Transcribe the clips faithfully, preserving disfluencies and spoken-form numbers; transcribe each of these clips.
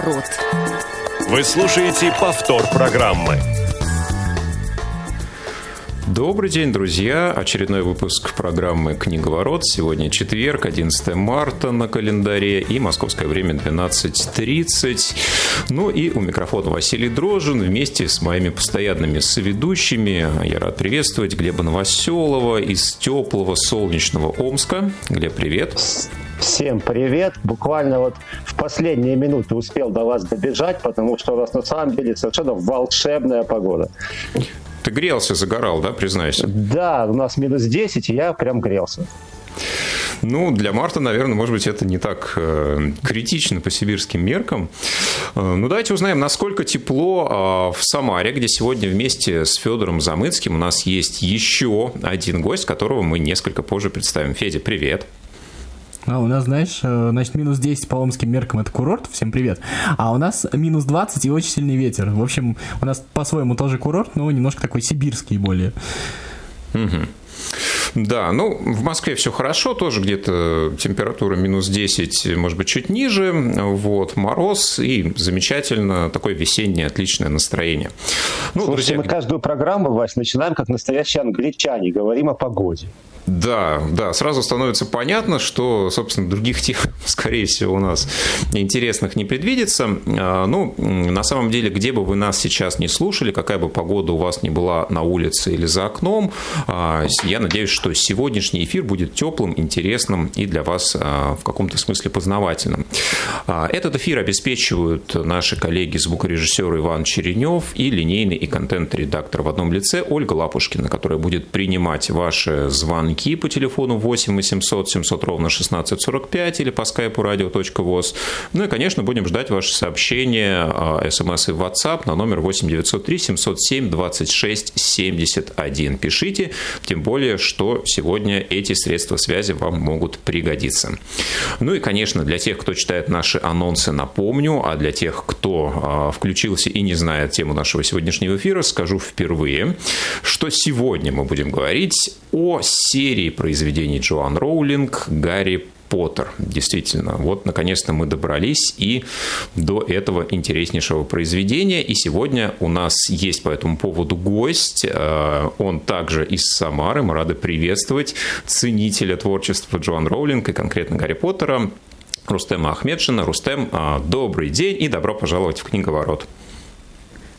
Книговорот. Вы слушаете повтор программы. Добрый день, друзья. Очередной выпуск программы «Книговорот». Сегодня четверг, одиннадцатое марта на календаре и московское время двенадцать тридцать. Ну и у микрофона Василий Дрожин вместе с моими постоянными соведущими. Я рад приветствовать Глеба Новоселова из теплого солнечного Омска. Глеб, привет. Всем привет. Буквально вот в последние минуты успел до вас добежать, потому что у нас на самом деле совершенно волшебная погода. Ты грелся, загорал, да, признайся? Да, у нас минус десять, и я прям грелся. Ну, для марта, наверное, может быть, это не так э, критично по сибирским меркам. Э, ну, давайте узнаем, насколько тепло э, в Самаре, где сегодня вместе с Федором Замыцким у нас есть еще один гость, которого мы несколько позже представим. Федя, привет. А у нас, знаешь, значит, минус десять по омским меркам — это курорт, всем привет. А у нас минус двадцать и очень сильный ветер. В общем, у нас по-своему тоже курорт, но немножко такой сибирский более. Угу. Да, ну, в Москве все хорошо, тоже где-то температура минус десять, может быть, чуть ниже, вот, мороз и замечательно, такое весеннее отличное настроение. Ну, слушайте, друзья, мы каждую программу, Вась, начинаем как настоящие англичане, говорим о погоде. Да, да, сразу становится понятно, что, собственно, других тем, скорее всего, у нас интересных не предвидится. Ну, на самом деле, где бы вы нас сейчас не слушали, какая бы погода у вас ни была на улице или за окном, я надеюсь, что сегодняшний эфир будет теплым, интересным и для вас в каком-то смысле познавательным. Этот эфир обеспечивают наши коллеги-звукорежиссер Иван Черенев и линейный и контент-редактор в одном лице Ольга Лапушкина, которая будет принимать ваши звонки по телефону восемь восемьсот семьсот ровно шестнадцать сорок пять или по скайпу радио точка воз. Ну и, конечно, будем ждать ваши сообщения, смс и ватсап на номер восемь девятьсот три семьсот семь двадцать шесть семьдесят один. Пишите, тем более, что сегодня эти средства связи вам могут пригодиться. Ну и, конечно, для тех, кто читает наши анонсы, напомню, а для тех, кто включился и не знает тему нашего сегодняшнего эфира, скажу впервые, что сегодня мы будем говорить о серии серии произведений Джоан Роулинг «Гарри Поттер». Действительно, вот наконец-то мы добрались и до этого интереснейшего произведения. И сегодня у нас есть по этому поводу гость. Он также из Самары. Мы рады приветствовать ценителя творчества Джоан Роулинг и конкретно Гарри Поттера Рустема Ахметшина. Рустем, добрый день и добро пожаловать в «Книговорот».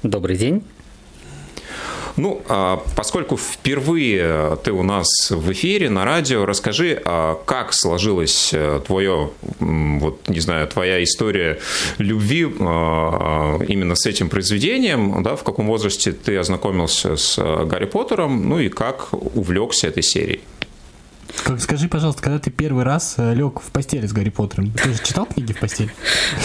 Добрый день. Ну, поскольку впервые ты у нас в эфире на радио, расскажи, как сложилась твоя, вот, не знаю, твоя история любви именно с этим произведением, да, в каком возрасте ты ознакомился с Гарри Поттером, ну и как увлекся этой серией. Скажи, пожалуйста, когда ты первый раз лег в постель с Гарри Поттером? Ты же читал книги в постель?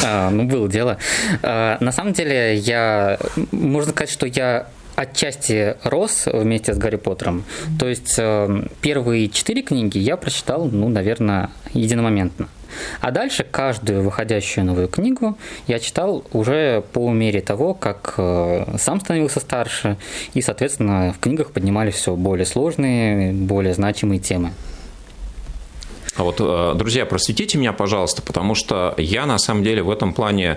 А, ну, было дело. А, на самом деле, я, можно сказать, что я отчасти рос вместе с Гарри Поттером. То есть первые четыре книги я прочитал, ну, наверное, единомоментно. А дальше каждую выходящую новую книгу я читал уже по мере того, как сам становился старше, и, соответственно, в книгах поднимались все более сложные, более значимые темы. А вот, друзья, просветите меня, пожалуйста, потому что я, на самом деле, в этом плане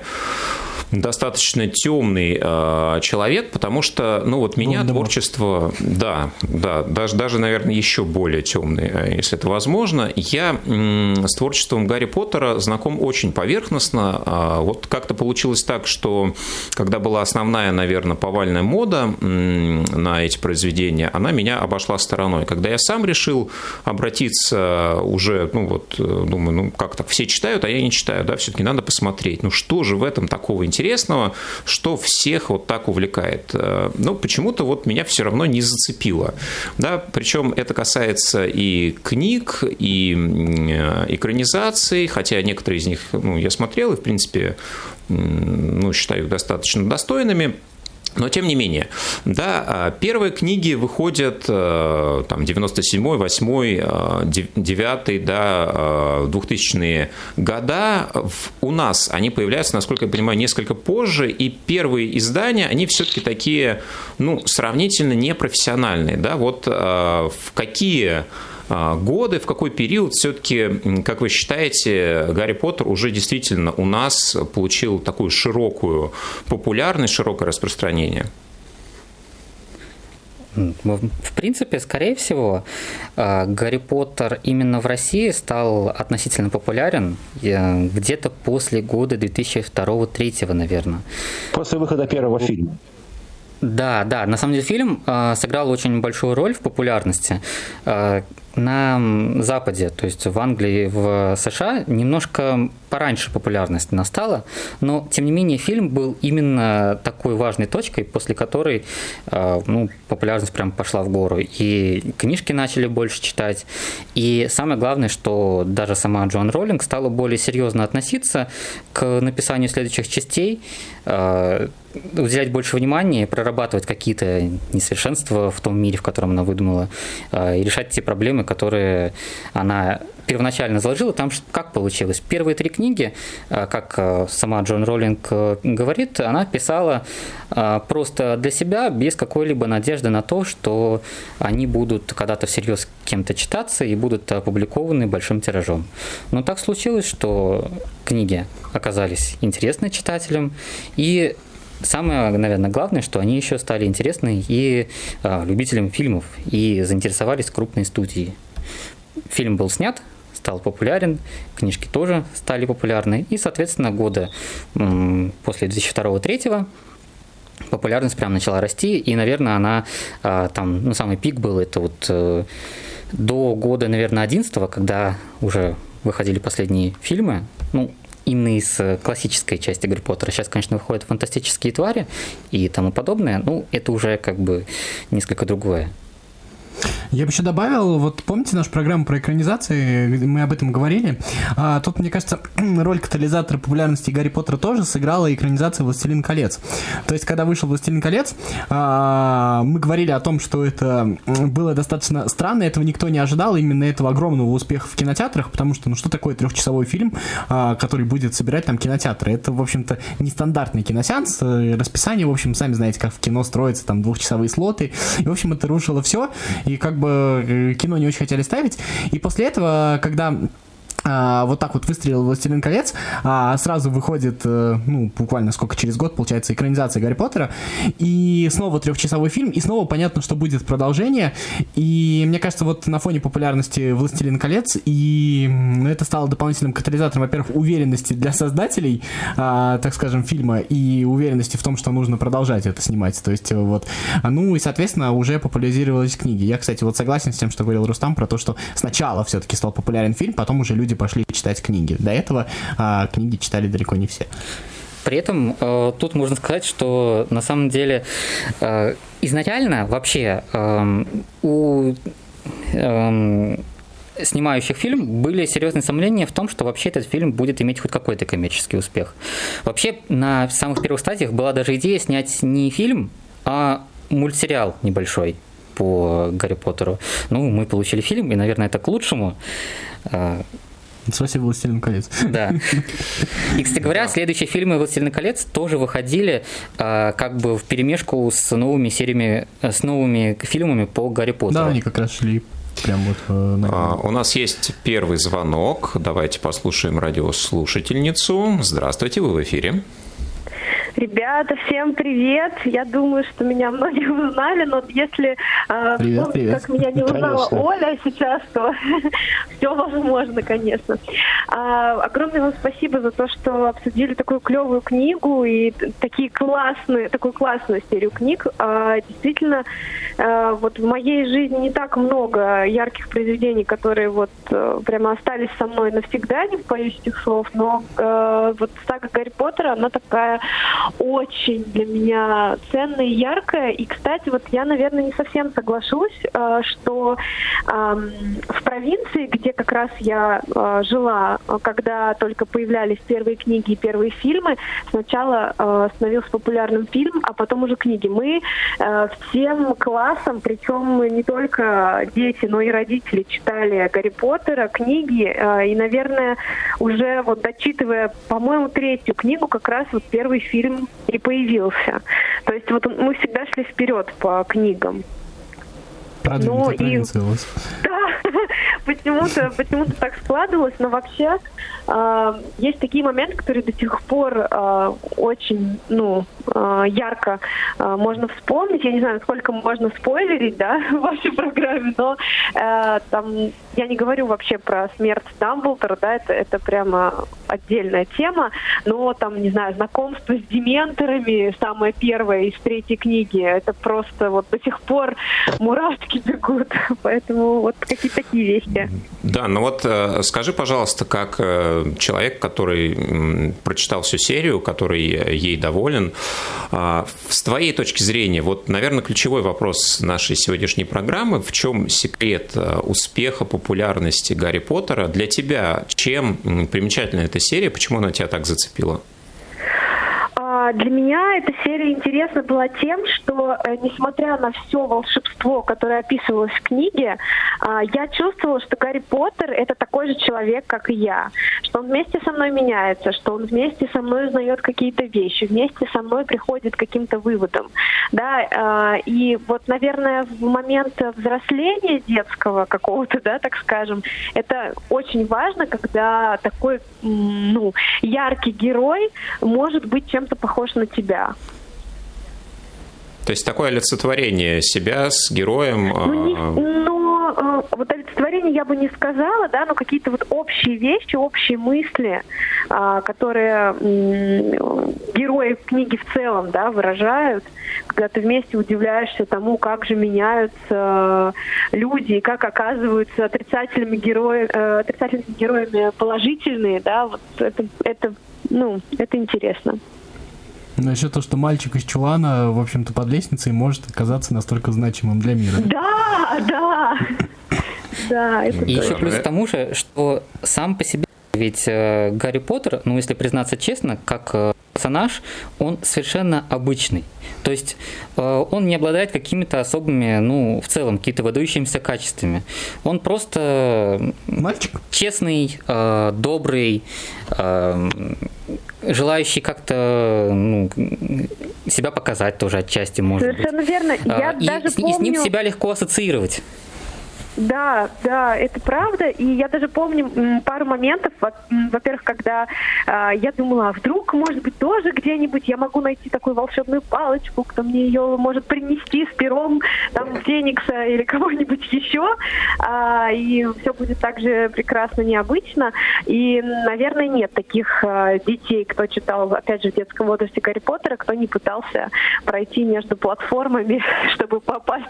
достаточно темный э, человек, потому что, ну, вот меня Волан-де-Морт. Творчество, да, да, даже, даже, наверное, еще более темный, если это возможно. Я м- с творчеством Гарри Поттера знаком очень поверхностно. А вот как-то получилось так, что когда была основная, наверное, повальная мода м- на эти произведения, она меня обошла стороной. Когда я сам решил обратиться уже, ну, вот, думаю, ну, как так, все читают, а я не читаю, да, все-таки надо посмотреть. Ну, что же в этом такого интересного? Интересного, что всех вот так увлекает. Но почему-то вот меня все равно не зацепило. Да? Причем это касается и книг, и экранизаций, хотя некоторые из них, ну, я смотрел и, в принципе, ну, считаю их достаточно достойными. Но, тем не менее, да, первые книги выходят там, девяносто седьмой, восьмой, девятый, да, двухтысячные года. У нас они появляются, насколько я понимаю, несколько позже, и первые издания, они все-таки такие, ну, сравнительно непрофессиональные, да, вот в какие годы, в какой период все-таки, как вы считаете, Гарри Поттер уже действительно у нас получил такую широкую популярность, широкое распространение? В принципе, скорее всего, Гарри Поттер именно в России стал относительно популярен где-то после года две тысячи второго - две тысячи третьего, наверное. После выхода первого фильма. Да, да. На самом деле фильм сыграл очень большую роль в популярности на Западе, то есть в Англии, в США, немножко пораньше популярность настала, но, тем не менее, фильм был именно такой важной точкой, после которой ну, популярность прям пошла в гору. И книжки начали больше читать, и самое главное, что даже сама Джоан Роулинг стала более серьезно относиться к написанию следующих частей, уделять больше внимания, прорабатывать какие-то несовершенства в том мире, в котором она выдумала, и решать те проблемы, которые она первоначально заложила. Там как получилось? Первые три книги, как сама Джоан Роулинг говорит, она писала просто для себя, без какой-либо надежды на то, что они будут когда-то всерьез кем-то читаться и будут опубликованы большим тиражом. Но так случилось, что книги оказались интересны читателям, и самое, наверное, главное, что они еще стали интересны и а, любителям фильмов, и заинтересовались крупные студии. Фильм был снят, стал популярен, книжки тоже стали популярны, и, соответственно, года м- после две тысячи второго - две тысячи третьего популярность прям начала расти, и, наверное, она а, там, ну, самый пик был, это вот э, до года, наверное, одиннадцатого, когда уже выходили последние фильмы, ну, именно из классической части Гарри Поттера. Сейчас, конечно, выходят фантастические твари и тому подобное, ну, это уже как бы несколько другое. Я бы еще добавил, вот помните нашу программу про экранизации, мы об этом говорили, а, тут, мне кажется, роль катализатора популярности Гарри Поттера тоже сыграла экранизация «Властелин колец». То есть, когда вышел «Властелин колец», а, мы говорили о том, что это было достаточно странно, этого никто не ожидал, именно этого огромного успеха в кинотеатрах, потому что, ну что такое трехчасовой фильм, а, который будет собирать там кинотеатры? Это, в общем-то, нестандартный киносеанс, расписание, в общем, сами знаете, как в кино строятся там двухчасовые слоты, и, в общем, это рушило все. И как бы кино не очень хотели ставить. И после этого, когда а, вот так вот выстрелил «Властелин колец», а, сразу выходит, а, ну, буквально сколько, через год, получается, экранизация Гарри Поттера. И снова трехчасовой фильм, и снова понятно, что будет продолжение. И мне кажется, вот на фоне популярности «Властелин колец», и ну, это стало дополнительным катализатором, во-первых, уверенности для создателей, а, так скажем, фильма, и уверенности в том, что нужно продолжать это снимать. То есть, вот. Ну, и, соответственно, уже популяризировались книги. Я, кстати, вот согласен с тем, что говорил Рустам, про то, что сначала все-таки стал популярен фильм, потом уже люди пошли читать книги. До этого а, книги читали далеко не все. При этом э, тут можно сказать, что на самом деле э, изначально вообще э, у э, снимающих фильм были серьезные сомнения в том, что вообще этот фильм будет иметь хоть какой-то коммерческий успех. Вообще на самых первых стадиях была даже идея снять не фильм, а мультсериал небольшой по Гарри Поттеру. Ну, мы получили фильм, и, наверное, это к лучшему. Спасибо, «Властелин колец». Да. И, кстати говоря, да. Следующие фильмы «Властелин колец» тоже выходили а, как бы вперемешку с новыми сериями, с новыми фильмами по Гарри Поттеру. Да, они как раз шли прям вот... А, у нас есть первый звонок. Давайте послушаем радиослушательницу. Здравствуйте, вы в эфире. Ребята, всем привет! Я думаю, что меня многие узнали, но если э, привет, помните, привет. Как меня не узнала конечно. Оля сейчас, то все возможно, конечно. А, огромное вам спасибо за то, что обсудили такую клевую книгу и такие классные, такую классную серию книг. А, действительно, а, вот в моей жизни не так много ярких произведений, которые вот а, прямо остались со мной навсегда, не боюсь этих слов, но а, вот сага Гарри Поттера, она такая... очень для меня ценная и яркая. И, кстати, вот я, наверное, не совсем соглашусь, что в провинции, где как раз я жила, когда только появлялись первые книги и первые фильмы, сначала становился популярным фильм, а потом уже книги. Мы всем классом, причем не только дети, но и родители читали Гарри Поттера, книги. И, наверное, уже вот дочитывая, по-моему, третью книгу, как раз вот первый фильм и появился. То есть вот мы всегда шли вперед по книгам. продвинуто, проницалось. Да, почему-то, почему-то так складывалось, но вообще э, есть такие моменты, которые до сих пор э, очень, ну, э, ярко э, можно вспомнить. Я не знаю, насколько можно спойлерить, да, в вашей программе, но э, там я не говорю вообще про смерть Дамблдора, да, это, это прямо отдельная тема, но там, не знаю, знакомство с дементорами, самое первое из третьей книги, это просто вот до сих пор мурашки бегут, поэтому вот какие-то такие вещи. Да, ну вот скажи, пожалуйста, как человек, который прочитал всю серию, который ей доволен, с твоей точки зрения, вот, наверное, ключевой вопрос нашей сегодняшней программы, в чем секрет успеха, популярности Гарри Поттера для тебя? Чем примечательна эта серия, почему она тебя так зацепила? Для меня эта серия интересна была тем, что, несмотря на все волшебство, которое описывалось в книге, я чувствовала, что Гарри Поттер – это такой же человек, как и я. Что он вместе со мной меняется, что он вместе со мной узнает какие-то вещи, вместе со мной приходит к каким-то выводам. Да? И вот, наверное, в момент взросления детского какого-то, да, так скажем, это очень важно, когда такой, ну, яркий герой может быть чем-то похожим на тебя. То есть такое олицетворение себя с героем... Ну, не, ну, вот олицетворение я бы не сказала, да, но какие-то вот общие вещи, общие мысли, которые герои книги в целом, да, выражают, когда ты вместе удивляешься тому, как же меняются люди и как оказываются отрицательными героями, отрицательными героями положительные, да, вот это, это, ну, это интересно. Насчет того, что мальчик из чулана, в общем-то, под лестницей может оказаться настолько значимым для мира. Да, да. Да, это и еще плюс к тому же, что сам по себе, ведь э, Гарри Поттер, ну, если признаться честно, как э, персонаж, он совершенно обычный. То есть э, он не обладает какими-то особыми, ну, в целом, какие-то выдающимися качествами. Он просто мальчик честный, э, добрый, э, желающий как-то, ну, себя показать тоже отчасти, может совершенно быть. Совершенно верно. Я э, даже и, помню... и с ним себя легко ассоциировать. Да, да, это правда. И я даже помню пару моментов. Во-первых, когда э, я думала, а вдруг, может быть, тоже где-нибудь я могу найти такую волшебную палочку, кто мне ее может принести с пером там, Феникса или кого-нибудь еще. Э, и все будет так же прекрасно, необычно. И, наверное, нет таких э, детей, кто читал, опять же, в детском возрасте Гарри Поттера, кто не пытался пройти между платформами, чтобы попасть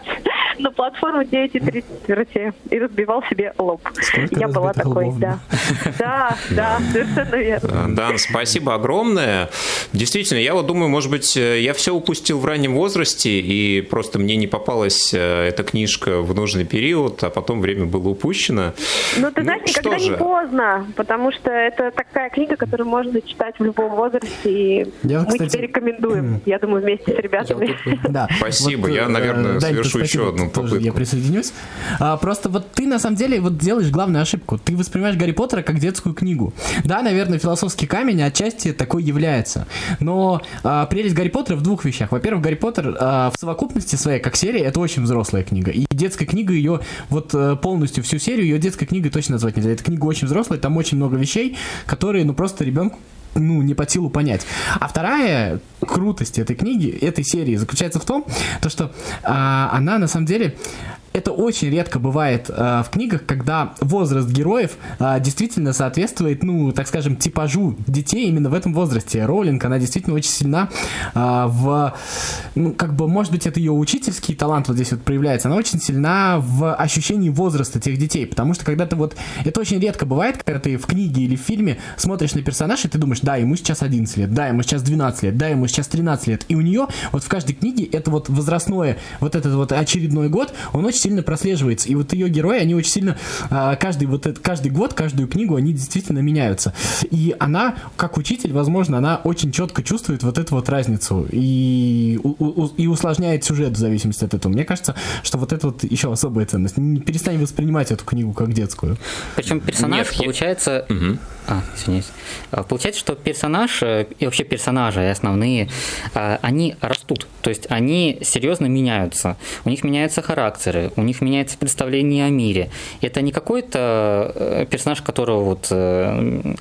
на платформу девять тридцать. И разбивал себе лоб. Сколько я была такой, лбом, да. Да, да, совершенно верно. Дан, спасибо огромное. Действительно, я вот думаю, может быть, я все упустил в раннем возрасте, и просто мне не попалась эта книжка в нужный период, а потом время было упущено. Ну, ты знаешь, никогда не поздно, потому что это такая книга, которую можно читать в любом возрасте, и мы тебе рекомендуем, я думаю, вместе с ребятами. Спасибо, я, наверное, совершу еще одну попытку. Я присоединюсь. Просто вот ты, на самом деле, вот делаешь главную ошибку. Ты воспринимаешь Гарри Поттера как детскую книгу. Да, наверное, «Философский камень» отчасти такой является. Но а, прелесть Гарри Поттера в двух вещах. Во-первых, Гарри Поттер а, в совокупности своей, как серии, это очень взрослая книга. И детская книга ее, вот полностью всю серию, ее детской книгой точно назвать нельзя. Эта книга очень взрослая, там очень много вещей, которые, ну, просто ребенку, ну, не по силу понять. А вторая крутость этой книги, этой серии заключается в том, то, что а, она, на самом деле... Это очень редко бывает э, в книгах, когда возраст героев э, действительно соответствует, ну, так скажем, типажу детей именно в этом возрасте. Роулинг, она действительно очень сильна э, в... Ну, как бы, может быть, это ее учительский талант вот здесь вот проявляется. Она очень сильна в ощущении возраста тех детей, потому что когда ты вот... Это очень редко бывает, когда ты в книге или в фильме смотришь на персонажа, и ты думаешь, да, ему сейчас одиннадцать лет, да, ему сейчас двенадцать лет, да, ему сейчас тринадцать лет. И у нее вот в каждой книге это вот возрастное, вот этот вот очередной год, он очень сильно прослеживается. И вот ее герои, они очень сильно каждый, вот этот, каждый год, каждую книгу, они действительно меняются. И она, как учитель, возможно, она очень четко чувствует вот эту вот разницу и, у, у, и усложняет сюжет в зависимости от этого. Мне кажется, что вот это вот еще особая ценность. Не перестань воспринимать эту книгу как детскую. Причем персонаж, Нет, получается, я... угу. А, извиняюсь. Получается, что персонаж и вообще персонажи основные, они растут, то есть они серьезно меняются, у них меняются характеры, у них меняется представление о мире. Это не какой-то персонаж, которого вот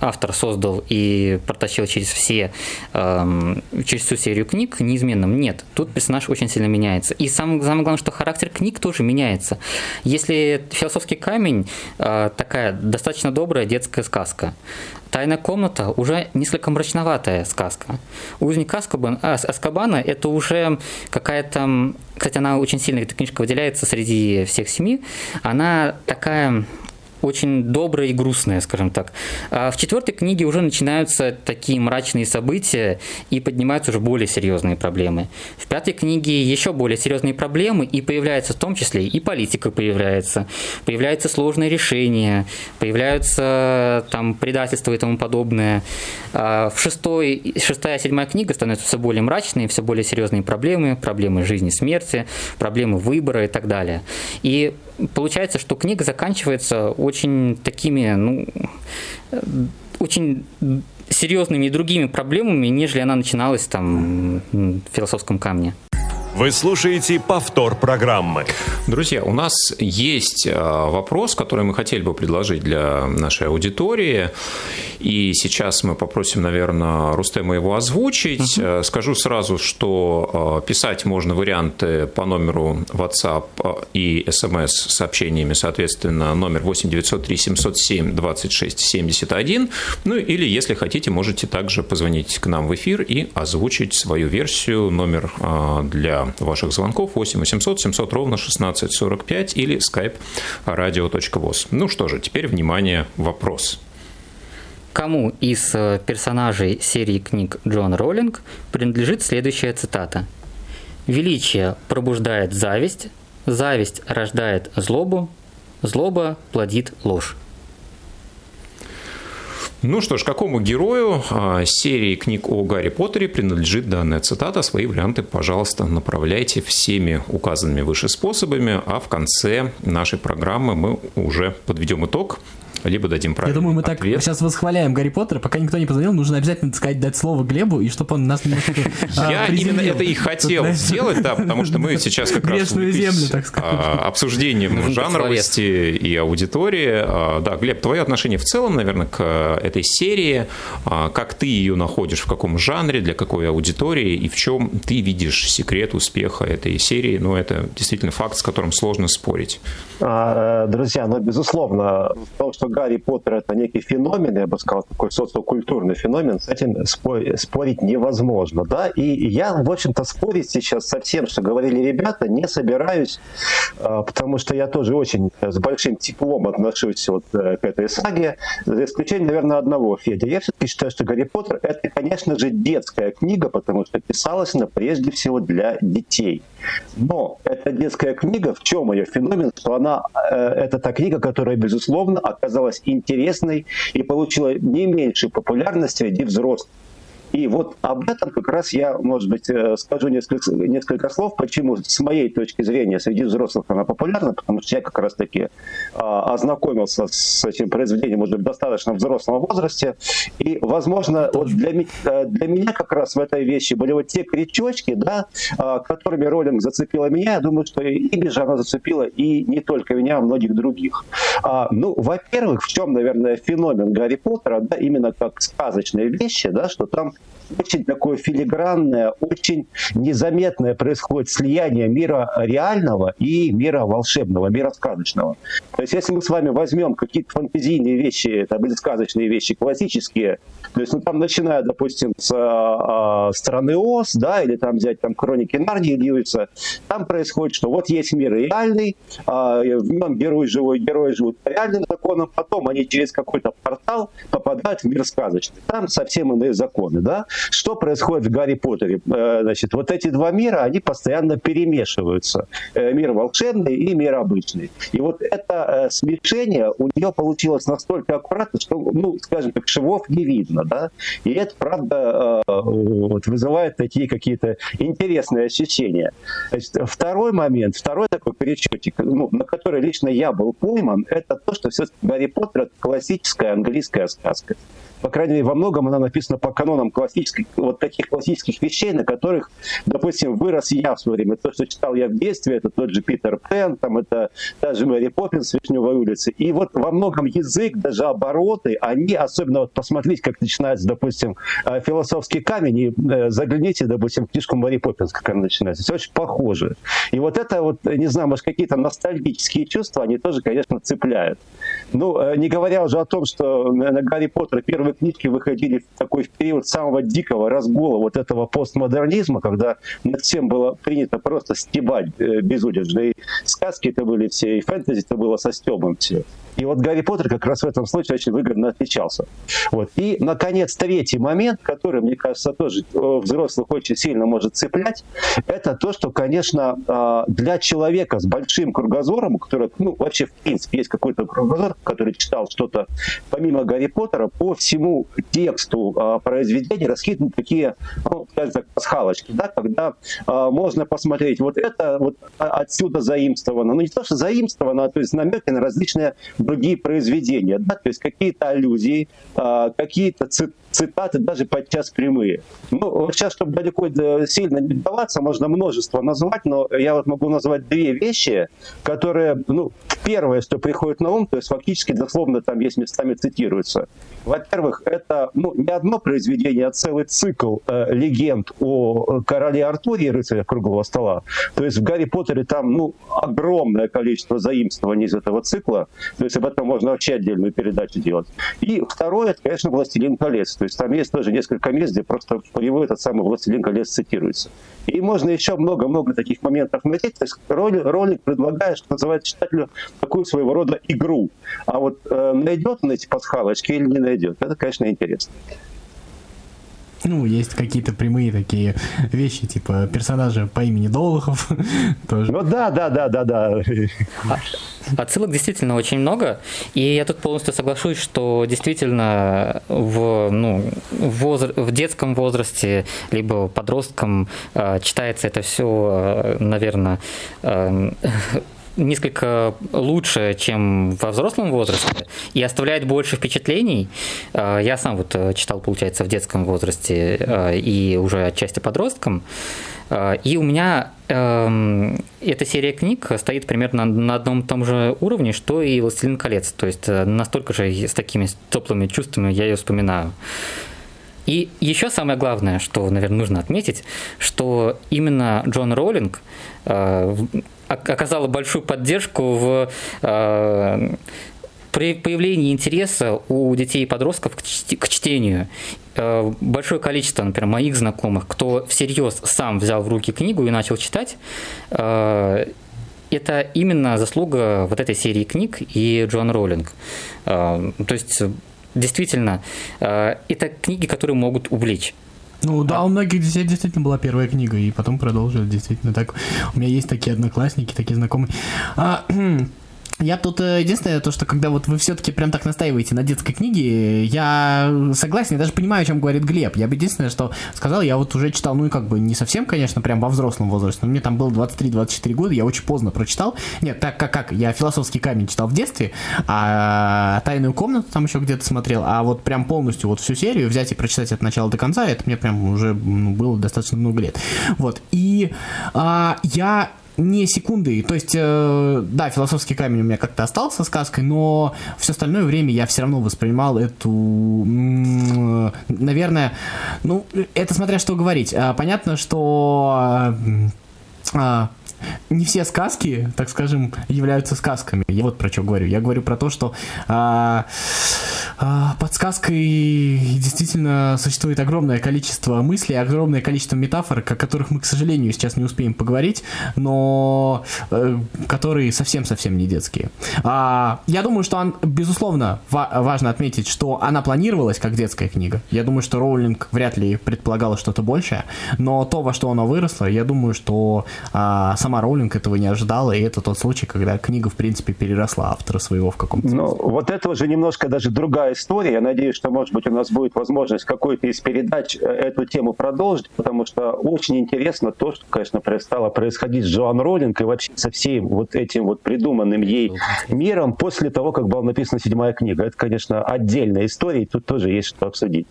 автор создал и протащил через все, через всю серию книг неизменным. Нет, тут персонаж очень сильно меняется. И самое, самое главное, что характер книг тоже меняется. Если «Философский камень» такая достаточно добрая детская сказка, «Тайная комната» уже несколько мрачноватая сказка. «Узник Азкабана» — это уже какая-то... Кстати, она очень сильно, эта книжка выделяется среди всех семи. Она такая... очень добрая и грустная, скажем так. В четвертой книге уже начинаются такие мрачные события и поднимаются уже более серьезные проблемы. В пятой книге еще более серьезные проблемы и появляются в том числе и политика появляется, появляются сложные решения, появляются там предательства и тому подобное. В шестой, шестая, седьмая книга становятся все более мрачные, все более серьезные проблемы, проблемы жизни, смерти, проблемы выбора и так далее. И получается, что книга заканчивается очень такими, ну, очень серьезными и другими проблемами, нежели она начиналась там в «Философском камне». Вы слушаете повтор программы. Друзья, у нас есть вопрос, который мы хотели бы предложить для нашей аудитории. И сейчас мы попросим, наверное, Рустема его озвучить. Uh-huh. Скажу сразу, что писать можно варианты по номеру WhatsApp и эс эм эс с сообщениями, соответственно, номер восемь девятьсот три семьсот семь двадцать шесть семьдесят один. Ну или, если хотите, можете также позвонить к нам в эфир и озвучить свою версию. Номер для ваших звонков восемь восемьсот семьсот ровно шестнадцать сорок пять или skype radio.voz. Ну что же, теперь, внимание, вопрос. Кому из персонажей серии книг Джоан Роулинг принадлежит следующая цитата? «Величие пробуждает зависть, зависть рождает злобу, злоба плодит ложь». Ну что ж, какому герою серии книг о Гарри Поттере принадлежит данная цитата? Свои варианты, пожалуйста, направляйте всеми указанными выше способами, а в конце нашей программы мы уже подведем итог, либо дадим правильный ответ. Я думаю, мы так ответ. Сейчас восхваляем Гарри Поттера, пока никто не позвонил, нужно обязательно, так сказать, дать слово Глебу, и чтобы он нас немножко приземлил. Я именно это и хотел сделать, да, потому что мы сейчас как раз увлеклись обсуждением жанровости и аудитории. Да, Глеб, твое отношение в целом, наверное, к этой серии, как ты ее находишь, в каком жанре, для какой аудитории и в чем ты видишь секрет успеха этой серии. Ну, это действительно факт, с которым сложно спорить. Друзья, ну, безусловно, то, что Гарри Поттер — это некий феномен, я бы сказал, такой социокультурный феномен, с этим спорить невозможно, да, и я, в общем-то, спорить сейчас со всем, что говорили ребята, не собираюсь, потому что я тоже очень с большим теплом отношусь вот к этой саге, за исключением, наверное, одного, Федя. Я все-таки считаю, что Гарри Поттер — это, конечно же, детская книга, потому что писалась она прежде всего для детей. Но эта детская книга, в чем ее феномен, что она, э, это та книга, которая, безусловно, оказалась интересной и получила не меньшую популярность среди взрослых. И вот об этом как раз я, может быть, скажу несколько, несколько слов, почему с моей точки зрения среди взрослых она популярна, потому что я как раз-таки а, ознакомился с этим произведением уже в достаточно взрослом возрасте. И, возможно, вот для, для меня как раз в этой вещи были вот те крючочки, да, которыми Роулинг зацепила меня. Я думаю, что ими же она зацепила и не только меня, а многих других. А, ну, во-первых, в чем, наверное, феномен Гарри Поттера, да, именно как сказочные вещи, да, что там очень такое филигранное, очень незаметное происходит слияние мира реального и мира волшебного, мира сказочного. То есть если мы с вами возьмем какие-то фантазийные вещи, там, или сказочные вещи, классические, то есть ну, там начиная, допустим, с а, а, «Страны Оз», да, или там взять там, «Хроники Нарнии» Льюиса, там происходит, что вот есть мир реальный, а, в нем герой живой, герои живут по реальным законам, потом они через какой-то портал попадают в мир сказочный. Там совсем иные законы. да, что происходит в Гарри Поттере? Значит, вот эти два мира, они постоянно перемешиваются. Мир волшебный и мир обычный. И вот это смешение у нее получилось настолько аккуратно, что, ну, скажем так, швов не видно, да. И это, правда, вот, вызывает такие какие-то интересные ощущения. Значит, второй момент, второй такой перечетик, ну, на который лично я был пойман, это то, что все-таки Гарри Поттер — это классическая английская сказка. По крайней мере, во многом она написана по канонам классических, вот таких классических вещей, на которых, допустим, вырос я в свое время. То, что читал я в детстве, это тот же Питер Пен, там, это та же Мэри Поппинс с Вишневой улицы. И вот во многом язык, даже обороты, они, особенно вот посмотрите, как начинается, допустим, «Философский камень», и загляните, допустим, в книжку Мэри Поппинс, как она начинается. Все очень похоже. И вот это, вот, не знаю, может, какие-то ностальгические чувства, они тоже, конечно, цепляют. Ну, не говоря уже о том, что на Гарри Поттера первый книжки выходили в такой период самого дикого разгула вот этого постмодернизма, когда над всем было принято просто стебать безудержно. И сказки это были все, и фэнтези это было со стебом все. И вот Гарри Поттер как раз в этом случае очень выгодно отличался. Вот. И, наконец, третий момент, который, мне кажется, тоже взрослых очень сильно может цеплять, это то, что, конечно, для человека с большим кругозором, у которого, ну, вообще, в принципе, есть какой-то кругозор, который читал что-то помимо Гарри Поттера, по всему тексту произведения раскиданы такие, ну, скажем так, пасхалочки, да, когда можно посмотреть, вот это вот отсюда заимствовано. Ну, не то, что заимствовано, а то есть намеки на различные другие произведения, да, то есть какие-то аллюзии, какие-то цитаты, даже подчас прямые. Ну, сейчас, чтобы далеко сильно не вдаваться, можно множество назвать, но я вот могу назвать две вещи, которые, ну, первое, что приходит на ум, то есть фактически дословно там есть местами цитируется. Во-первых, это, ну, не одно произведение, а целый цикл э, легенд о короле Артуре и рыцарях круглого стола. То есть в Гарри Поттере там, ну, огромное количество заимствований из этого цикла. То есть об этом можно вообще отдельную передачу делать. И второе, это, конечно, «Властелин колец». То есть там есть тоже несколько мест, где просто впрямую этот самый «Властелин колец» цитируется. И можно еще много-много таких моментов найти. То есть ролик, ролик предлагает, что называет читателю, такую своего рода игру. А вот э, найдет он эти пасхалочки или не найдет? Это, конечно, интересно. Ну, есть какие-то прямые такие вещи, типа персонажа по имени Долохов тоже. Ну да, да, да, да, да. Отсылок действительно очень много, и я тут полностью соглашусь, что действительно в, ну, возра- в детском возрасте, либо подросткам э, читается это все, наверное, э, несколько лучше, чем во взрослом возрасте, и оставляет больше впечатлений. Я сам вот читал, получается, в детском возрасте и уже отчасти подростком. И у меня э, эта серия книг стоит примерно на одном и том же уровне, что и «Властелин колец». То есть настолько же с такими теплыми чувствами я ее вспоминаю. И еще самое главное, что, наверное, нужно отметить, что именно Джоан Роулинг э, оказала большую поддержку в э, при появлении интереса у детей и подростков к, чти, к чтению. Э, большое количество, например, моих знакомых, кто всерьез сам взял в руки книгу и начал читать, э, это именно заслуга вот этой серии книг и Джоан Роулинг. Э, то есть, действительно, э, это книги, которые могут увлечь. Ну да, у многих детей действительно была первая книга, и потом продолжили, действительно так. У меня есть такие одноклассники, такие знакомые. А, я тут единственное, то, что когда вот вы все-таки прям так настаиваете на детской книге, я согласен, я даже понимаю, о чем говорит Глеб. Я бы единственное, что сказал, я вот уже читал, ну и как бы не совсем, конечно, прям во взрослом возрасте, но мне там было двадцать три - двадцать четыре года, я очень поздно прочитал. Нет, так как, как я «Философский камень» читал в детстве, а «Тайную комнату» там еще где-то смотрел, а вот прям полностью вот всю серию взять и прочитать от начала до конца, это мне прям уже, ну, было достаточно много лет. Вот, и а, я... не секунды, то есть, э, да, «Философский камень» у меня как-то остался сказкой, но все остальное время я все равно воспринимал эту, м- наверное, ну, это смотря что говорить. Понятно, что... Э, э, не все сказки, так скажем, являются сказками. Я вот про что говорю. Я говорю про то, что а, а, под сказкой действительно существует огромное количество мыслей, огромное количество метафор, о которых мы, к сожалению, сейчас не успеем поговорить, но а, которые совсем-совсем не детские. А, я думаю, что, он, безусловно, ва- важно отметить, что она планировалась как детская книга. Я думаю, что Роулинг вряд ли предполагала что-то большее, но то, во что она выросла, я думаю, что а, сама Роулинг этого не ожидала, и это тот случай, когда книга, в принципе, переросла автора своего в каком-то смысле. Ну, вот это уже немножко даже другая история. Я надеюсь, что, может быть, у нас будет возможность какой-то из передач эту тему продолжить, потому что очень интересно то, что, конечно, стало происходить с Джоан Роулинг и вообще со всем вот этим вот придуманным ей миром после того, как была написана седьмая книга. Это, конечно, отдельная история, и тут тоже есть что обсудить.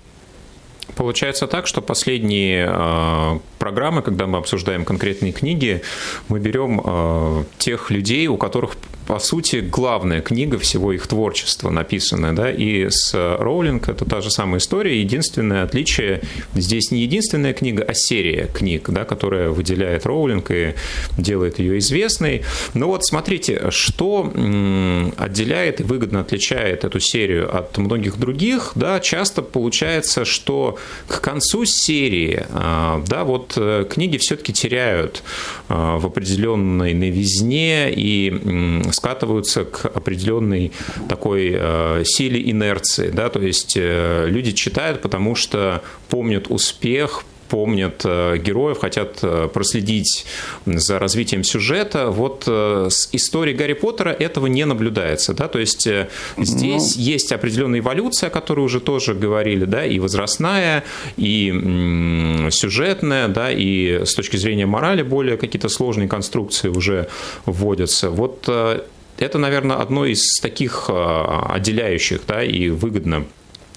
Получается так, что последние э, программы, когда мы обсуждаем конкретные книги, мы берем э, тех людей, у которых, по сути, главная книга всего их творчества написанная, да, и с Роулинг это та же самая история, единственное отличие, здесь не единственная книга, а серия книг, да, которая выделяет Роулинг и делает ее известной. Но вот смотрите, что м- отделяет и выгодно отличает эту серию от многих других, да, часто получается, что к концу серии, да, вот книги все-таки теряют в определенной новизне и скатываются к определенной такой силе инерции, да, то есть люди читают, потому что помнят успех, помнят героев, хотят проследить за развитием сюжета. Вот с истории Гарри Поттера этого не наблюдается, да, то есть здесь ну... есть определенная эволюция, о которой уже тоже говорили, да, и возрастная, и м- сюжетная, да, и с точки зрения морали более какие-то сложные конструкции уже вводятся. Вот это, наверное, одно из таких отделяющих, да, и выгодно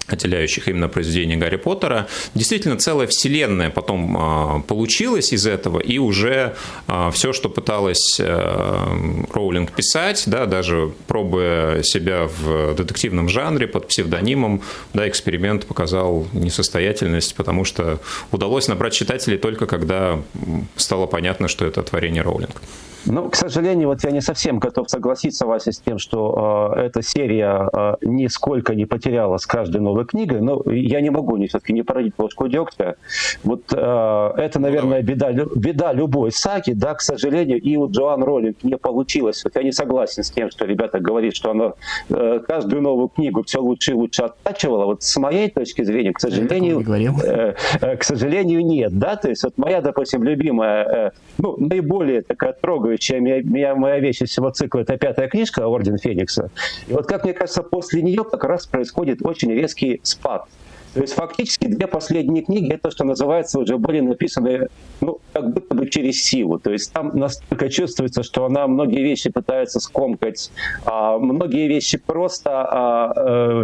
отделяющих именно произведения Гарри Поттера. Действительно, целая вселенная потом получилась из этого, и уже все, что пыталась Роулинг писать, да, даже пробуя себя в детективном жанре под псевдонимом, да, эксперимент показал несостоятельность, потому что удалось набрать читателей только когда стало понятно, что это творение Роулинг. Ну, к сожалению, вот я не совсем готов согласиться, Вася, с тем, что э, эта серия э, нисколько не потеряла с каждой новой книгой, но я не могу не, все-таки не пролить ложку дегтя. Вот э, это, наверное, беда, беда любой саги, да, к сожалению, и у Джоан Роулинг не получилось. Вот я не согласен с тем, что ребята говорят, что она э, каждую новую книгу все лучше и лучше оттачивала. Вот с моей точки зрения, к сожалению, э, э, к сожалению, нет, да, то есть вот моя, допустим, любимая, э, ну, наиболее такая трогательная, чем моя, моя вещь из всего цикла, это пятая книжка «Орден Феникса». И вот, как мне кажется, после нее как раз происходит очень резкий спад. То есть фактически две последние книги, это то, что называется, уже были написаны, ну, как будто бы через силу. То есть там настолько чувствуется, что она многие вещи пытается скомкать, а многие вещи просто а, а,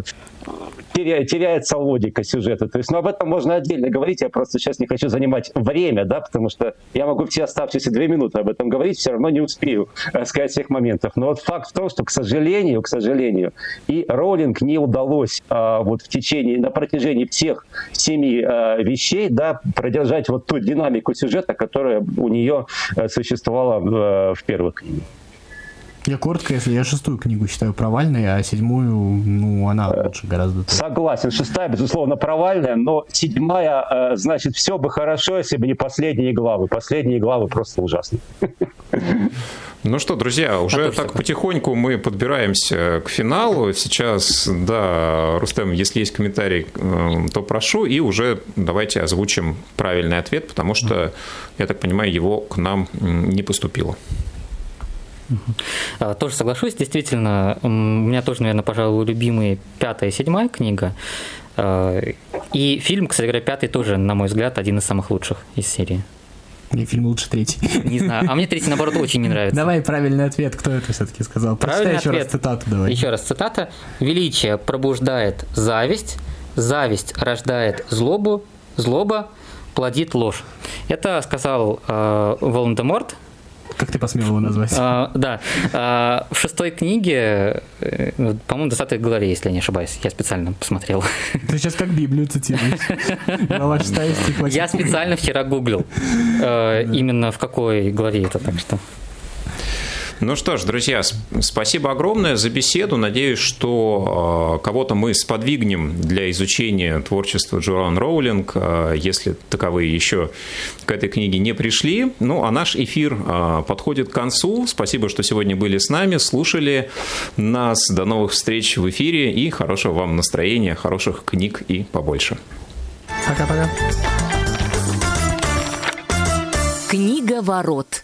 теря, теряется логика сюжета. То есть, ну, об этом можно отдельно говорить, я просто сейчас не хочу занимать время, да, потому что я могу все оставшиеся две минуты об этом говорить, все равно не успею сказать всех моментов. Но вот факт в том, что, к сожалению, к сожалению, и Роулинг не удалось а, вот в течение, на протяжении всех семи э, вещей, да, продержать вот ту динамику сюжета, которая у нее э, существовала э, в первых книгах. Я коротко, если я шестую книгу считаю провальной, а седьмую, ну, она лучше гораздо. Согласен, шестая, безусловно, провальная, но седьмая, значит, все бы хорошо, если бы не последние главы. Последние главы просто ужасны. Ну что, друзья, уже а так потихоньку мы подбираемся к финалу. Сейчас, да, Рустем, если есть комментарий, то прошу, и уже давайте озвучим правильный ответ, потому что, я так понимаю, его к нам не поступило. Тоже соглашусь, действительно, у меня тоже, наверное, пожалуй, любимые пятая и седьмая книга, и фильм, кстати говоря, пятый тоже, на мой взгляд, один из самых лучших из серии. Мне фильм лучше третий. Не знаю, а мне третий, наоборот, очень не нравится. Давай правильный ответ, кто это все-таки сказал? Прочитай еще раз цитату, давай. Еще раз цитата. «Величие пробуждает зависть, зависть рождает злобу, злоба плодит ложь». Это сказал э, Волан-де-Морт, Как ты посмел его назвать? А, да. А, в шестой книге, по-моему, двадцатой главе, если я не ошибаюсь. Я специально посмотрел. Ты сейчас как Библию цитируешь. Я специально вчера гуглил именно в какой главе это, так что... Ну что ж, друзья, спасибо огромное за беседу. Надеюсь, что э, кого-то мы сподвигнем для изучения творчества Джоан Роулинг, э, если таковые еще к этой книге не пришли. Ну, а наш эфир э, подходит к концу. Спасибо, что сегодня были с нами, слушали нас. До новых встреч в эфире и хорошего вам настроения, хороших книг и побольше. Пока-пока. Книговорот.